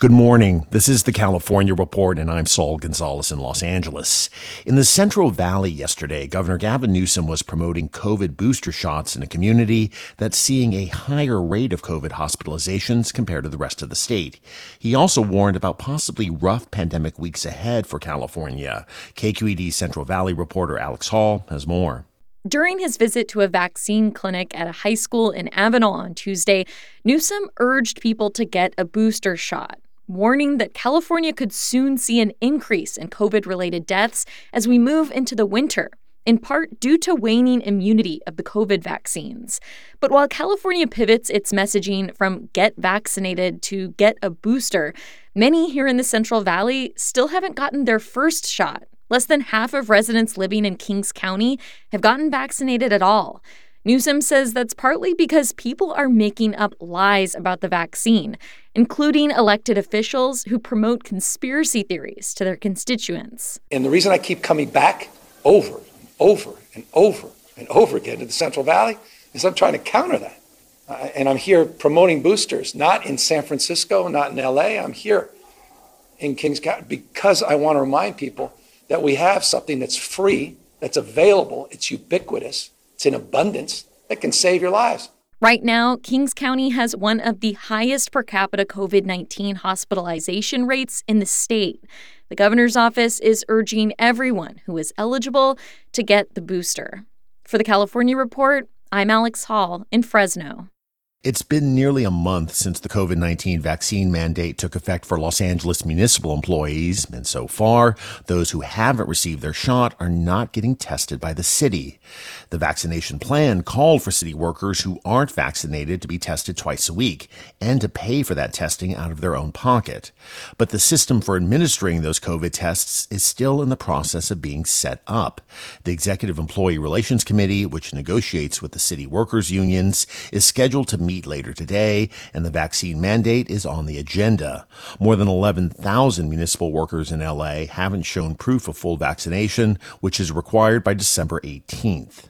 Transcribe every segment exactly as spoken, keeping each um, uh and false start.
Good morning. This is The California Report, and I'm Saul Gonzalez in Los Angeles. In the Central Valley yesterday, Governor Gavin Newsom was promoting COVID booster shots in a community that's seeing a higher rate of COVID hospitalizations compared to the rest of the state. He also warned about possibly rough pandemic weeks ahead for California. K Q E D Central Valley reporter Alex Hall has more. During his visit to a vaccine clinic at a high school in Avenal on Tuesday, Newsom urged people to get a booster shot, warning that California could soon see an increase in COVID-related deaths as we move into the winter, in part due to waning immunity of the COVID vaccines. But while California pivots its messaging from get vaccinated to get a booster, many here in the Central Valley still haven't gotten their first shot. Less than half of residents living in Kings County have gotten vaccinated at all. Newsom says that's partly because people are making up lies about the vaccine, including elected officials who promote conspiracy theories to their constituents. And the reason I keep coming back over and over and over and over again to the Central Valley is I'm trying to counter that. Uh, and I'm here promoting boosters, not in San Francisco, not in L A. I'm here in Kings County because I want to remind people that we have something that's free, that's available, it's ubiquitous, it's in abundance, that can save your lives. Right now, Kings County has one of the highest per capita COVID nineteen hospitalization rates in the state. The governor's office is urging everyone who is eligible to get the booster. For the California Report, I'm Alex Hall in Fresno. It's been nearly a month since the COVID nineteen vaccine mandate took effect for Los Angeles municipal employees, and so far, those who haven't received their shot are not getting tested by the city. The vaccination plan called for city workers who aren't vaccinated to be tested twice a week and to pay for that testing out of their own pocket. But the system for administering those COVID tests is still in the process of being set up. The Executive Employee Relations Committee, which negotiates with the city workers' unions, is scheduled to meet meet later today, and the vaccine mandate is on the agenda. More than eleven thousand municipal workers in L A haven't shown proof of full vaccination, which is required by December eighteenth.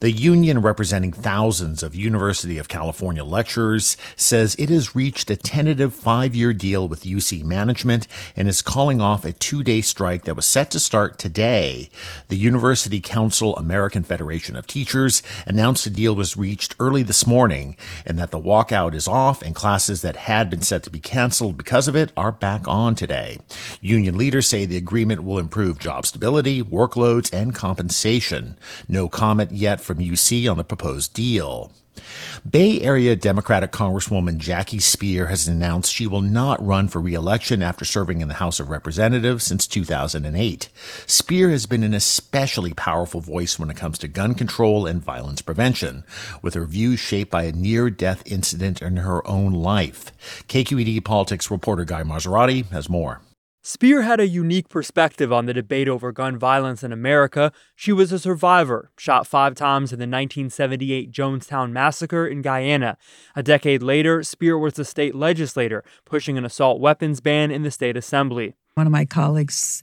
The union representing thousands of University of California lecturers says it has reached a tentative five-year deal with U C management and is calling off a two-day strike that was set to start today. The University Council American Federation of Teachers announced a deal was reached early this morning and that the walkout is off and classes that had been set to be canceled because of it are back on today. Union leaders say the agreement will improve job stability, workloads, and compensation. No comment yet from U C on the proposed deal. Bay Area Democratic Congresswoman Jackie Speier has announced she will not run for re-election after serving in the House of Representatives since two thousand eight. Speier has been an especially powerful voice when it comes to gun control and violence prevention, with her views shaped by a near-death incident in her own life. K Q E D Politics reporter Guy Marzorati has more. Speier had a unique perspective on the debate over gun violence in America. She was a survivor, shot five times in the nineteen seventy-eight Jonestown Massacre in Guyana. A decade later, Speier was the state legislator, pushing an assault weapons ban in the state assembly. One of my colleagues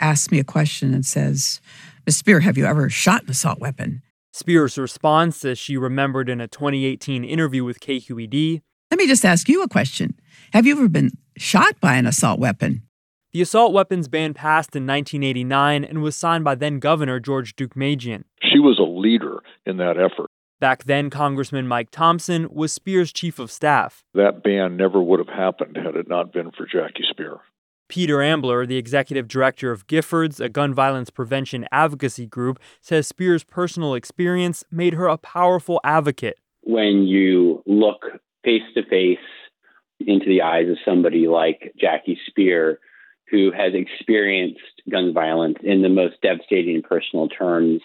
asks me a question and says, Miz Speier, have you ever shot an assault weapon? Speier's response, as she remembered in a twenty eighteen interview with K Q E D, let me just ask you a question. Have you ever been shot by an assault weapon? The assault weapons ban passed in nineteen eighty-nine and was signed by then-Governor George Deukmejian. She was a leader in that effort. Back then, Congressman Mike Thompson was Speier's chief of staff. That ban never would have happened had it not been for Jackie Speier. Peter Ambler, the executive director of Giffords, a gun violence prevention advocacy group, says Speier's personal experience made her a powerful advocate. When you look face-to-face into the eyes of somebody like Jackie Speier, who has experienced gun violence in the most devastating personal terms,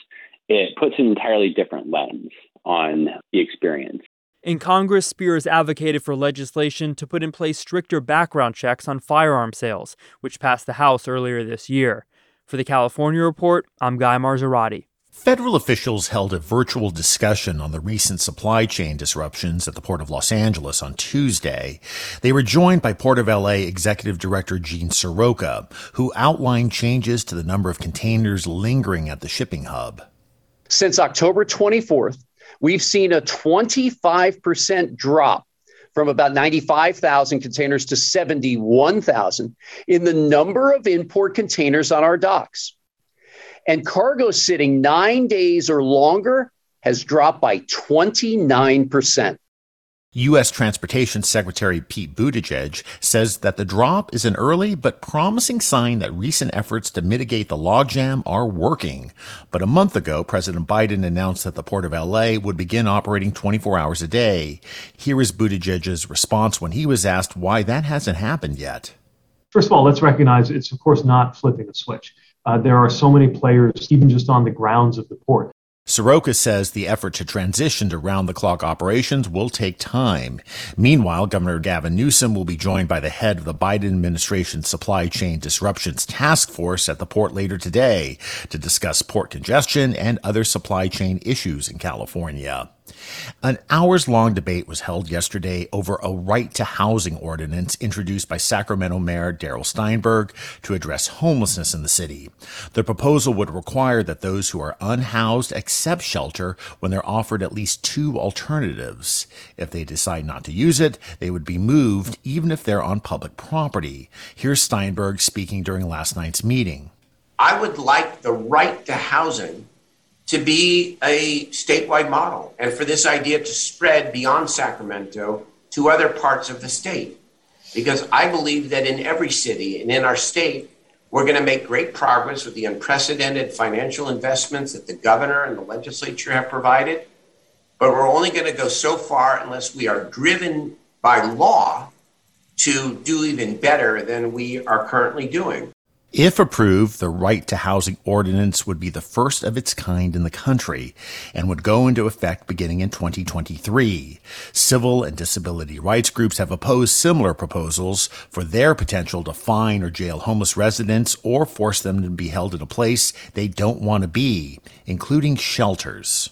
it puts an entirely different lens on the experience. In Congress, Speier has advocated for legislation to put in place stricter background checks on firearm sales, which passed the House earlier this year. For The California Report, I'm Guy Marzorati. Federal officials held a virtual discussion on the recent supply chain disruptions at the Port of Los Angeles on Tuesday. They were joined by Port of L A Executive Director Gene Seroka, who outlined changes to the number of containers lingering at the shipping hub. Since October twenty-fourth, we've seen a twenty-five percent drop from about ninety-five thousand containers to seventy-one thousand in the number of import containers on our docks. And cargo sitting nine days or longer has dropped by twenty-nine percent. U S. Transportation Secretary Pete Buttigieg says that the drop is an early but promising sign that recent efforts to mitigate the logjam are working. But a month ago, President Biden announced that the Port of L A would begin operating twenty-four hours a day. Here is Buttigieg's response when he was asked why that hasn't happened yet. First of all, let's recognize it's, of course, not flipping a switch. Uh, there are so many players, even just on the grounds of the port. Seroka says the effort to transition to round-the-clock operations will take time. Meanwhile, Governor Gavin Newsom will be joined by the head of the Biden administration's Supply Chain Disruptions Task Force at the port later today to discuss port congestion and other supply chain issues in California. An hours-long debate was held yesterday over a right-to-housing ordinance introduced by Sacramento Mayor Darrell Steinberg to address homelessness in the city. The proposal would require that those who are unhoused accept shelter when they're offered at least two alternatives. If they decide not to use it, they would be moved even if they're on public property. Here's Steinberg speaking during last night's meeting. I would like the right to housing to be a statewide model, and for this idea to spread beyond Sacramento to other parts of the state. Because I believe that in every city and in our state, we're going to make great progress with the unprecedented financial investments that the governor and the legislature have provided. But we're only going to go so far unless we are driven by law to do even better than we are currently doing. If approved, the Right to Housing Ordinance would be the first of its kind in the country and would go into effect beginning in twenty twenty-three. Civil and disability rights groups have opposed similar proposals for their potential to fine or jail homeless residents or force them to be held in a place they don't want to be, including shelters.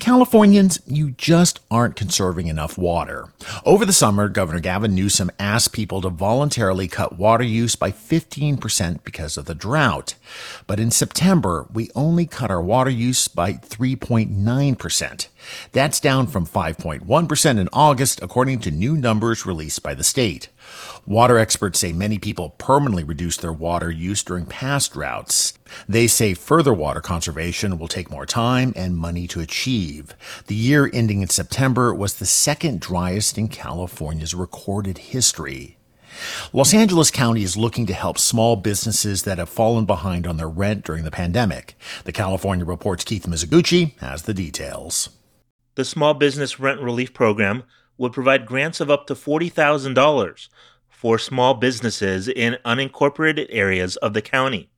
Californians, you just aren't conserving enough water. Over the summer, Governor Gavin Newsom asked people to voluntarily cut water use by fifteen percent because of the drought. But in September, we only cut our water use by three point nine percent. That's down from five point one percent in August, according to new numbers released by the state. Water experts say many people permanently reduced their water use during past droughts. They say further water conservation will take more time and money to achieve. The year ending in September was the second driest in California's recorded history. Los Angeles County is looking to help small businesses that have fallen behind on their rent during the pandemic. The California Report's Keith Mizuguchi has the details. The Small Business Rent Relief Program would provide grants of up to forty thousand dollars for small businesses in unincorporated areas of the county.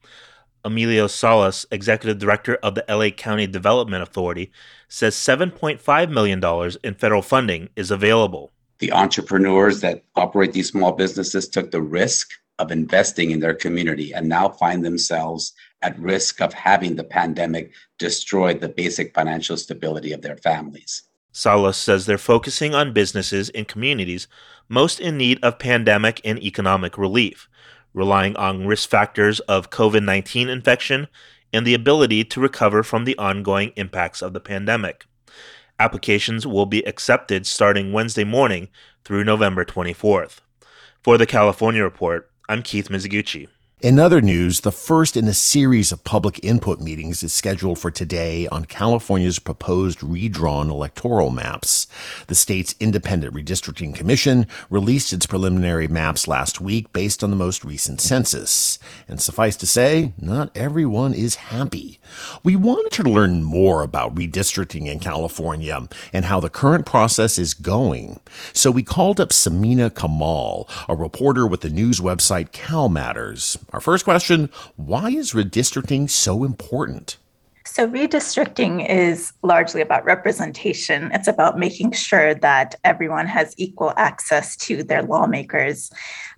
Emilio Salas, executive director of the L A County Development Authority, says seven point five million dollars in federal funding is available. The entrepreneurs that operate these small businesses took the risk of investing in their community and now find themselves at risk of having the pandemic destroy the basic financial stability of their families. Salas says they're focusing on businesses in communities most in need of pandemic and economic relief, relying on risk factors of covid nineteen infection and the ability to recover from the ongoing impacts of the pandemic. Applications will be accepted starting Wednesday morning through November twenty-fourth. For the California Report, I'm Keith Mizuguchi. In other news, the first in a series of public input meetings is scheduled for today on California's proposed redrawn electoral maps. The state's Independent Redistricting Commission released its preliminary maps last week based on the most recent census. And suffice to say, not everyone is happy. We wanted to learn more about redistricting in California and how the current process is going. So we called up Samina Kamal, a reporter with the news website CalMatters. Our first question, why is redistricting so important? So redistricting is largely about representation. It's about making sure that everyone has equal access to their lawmakers.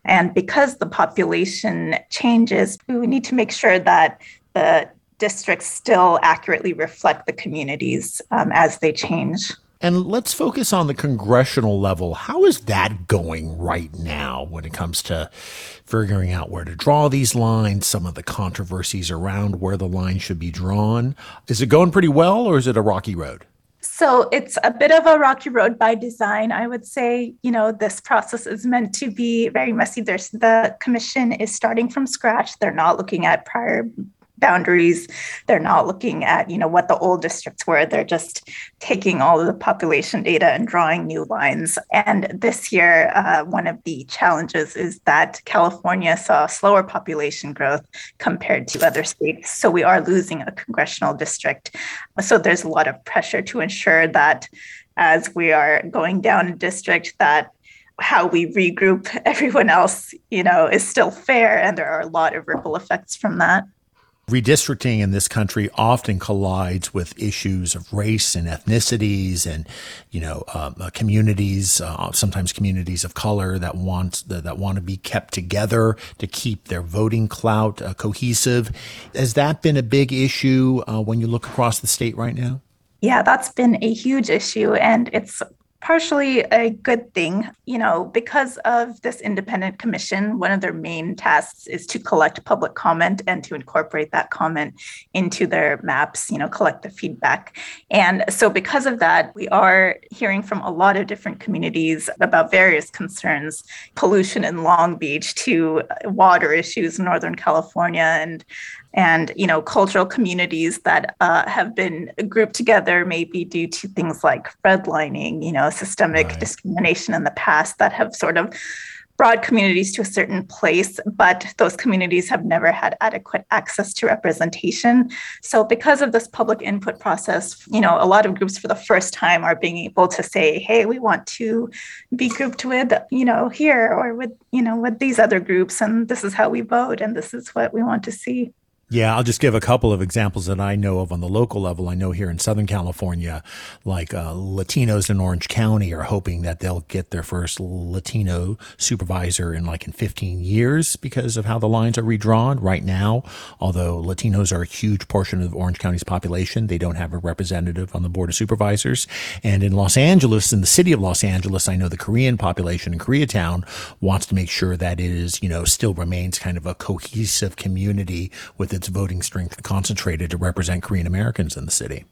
And because the population changes, we need to make sure that the districts still accurately reflect the communities um, as they change. And let's focus on the congressional level. How is that going right now when it comes to figuring out where to draw these lines, some of the controversies around where the line should be drawn? Is it going pretty well, or is it a rocky road? So it's a bit of a rocky road by design, I would say. You know, this process is meant to be very messy. There's, the commission is starting from scratch. They're not looking at prior boundaries. They're not looking at, you know, what the old districts were. They're just taking all of the population data and drawing new lines. And this year, uh, one of the challenges is that California saw slower population growth compared to other states. So we are losing a congressional district. So there's a lot of pressure to ensure that as we are going down a district, that how we regroup everyone else, you know, is still fair. And there are a lot of ripple effects from that. Redistricting in this country often collides with issues of race and ethnicities and, you know, um, uh, communities, uh, sometimes communities of color that want that, that want to be kept together to keep their voting clout uh, cohesive. Has that been a big issue uh, when you look across the state right now? Yeah, that's been a huge issue. And it's partially a good thing, you know, because of this independent commission. One of their main tasks is to collect public comment and to incorporate that comment into their maps, you know, collect the feedback. And so because of that, we are hearing from a lot of different communities about various concerns, pollution in Long Beach to water issues in Northern California and And, you know, cultural communities that uh, have been grouped together maybe due to things like redlining, you know, systemic right. discrimination in the past that have sort of brought communities to a certain place, but those communities have never had adequate access to representation. So because of this public input process, you know, a lot of groups for the first time are being able to say, hey, we want to be grouped with, you know, here or with, you know, with these other groups, and this is how we vote, and this is what we want to see. Yeah, I'll just give a couple of examples that I know of on the local level. I know here in Southern California, like uh, Latinos in Orange County are hoping that they'll get their first Latino supervisor in like in fifteen years because of how the lines are redrawn right now. Although Latinos are a huge portion of Orange County's population, they don't have a representative on the Board of Supervisors. And in Los Angeles, in the city of Los Angeles, I know the Korean population in Koreatown wants to make sure that it is, you know, still remains kind of a cohesive community with its voting strength concentrated to represent Korean Americans in the city.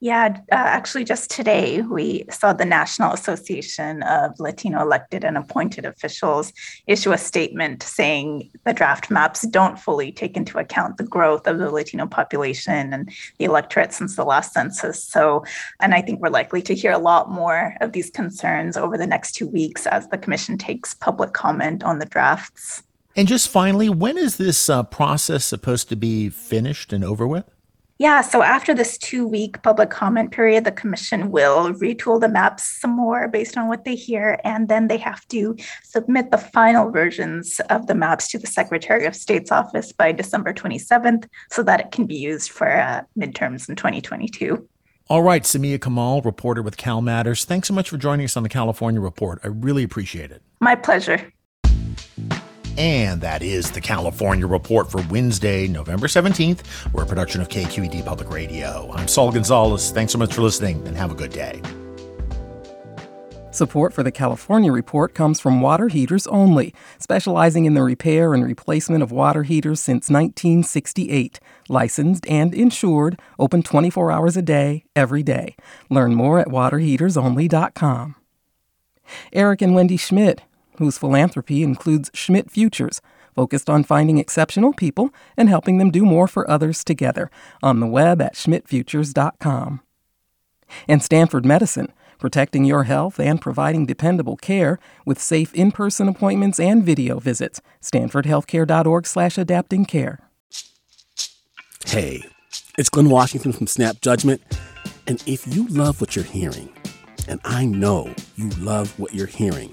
Yeah, uh, actually just today we saw the National Association of Latino Elected and Appointed Officials issue a statement saying the draft maps don't fully take into account the growth of the Latino population and the electorate since the last census. So, and I think we're likely to hear a lot more of these concerns over the next two weeks as the commission takes public comment on the drafts. And just finally, when is this uh, process supposed to be finished and over with? Yeah, so after this two-week public comment period, the commission will retool the maps some more based on what they hear, and then they have to submit the final versions of the maps to the Secretary of State's office by December twenty-seventh so that it can be used for uh, midterms in twenty twenty-two. All right, Samina Kamal, reporter with CalMatters, thanks so much for joining us on the California Report. I really appreciate it. My pleasure. And that is the California Report for Wednesday, November seventeenth. We're a production of K Q E D Public Radio. I'm Saul Gonzalez. Thanks so much for listening, and have a good day. Support for the California Report comes from Water Heaters Only, specializing in the repair and replacement of water heaters since nineteen sixty-eight. Licensed and insured, open twenty-four hours a day, every day. Learn more at water heaters only dot com. Eric and Wendy Schmidt, whose philanthropy includes Schmidt Futures, focused on finding exceptional people and helping them do more for others together, on the web at schmidt futures dot com. And Stanford Medicine, protecting your health and providing dependable care with safe in-person appointments and video visits, stanford healthcare dot org slash adapting care. Hey, it's Glenn Washington from Snap Judgment, and if you love what you're hearing, and I know you love what you're hearing,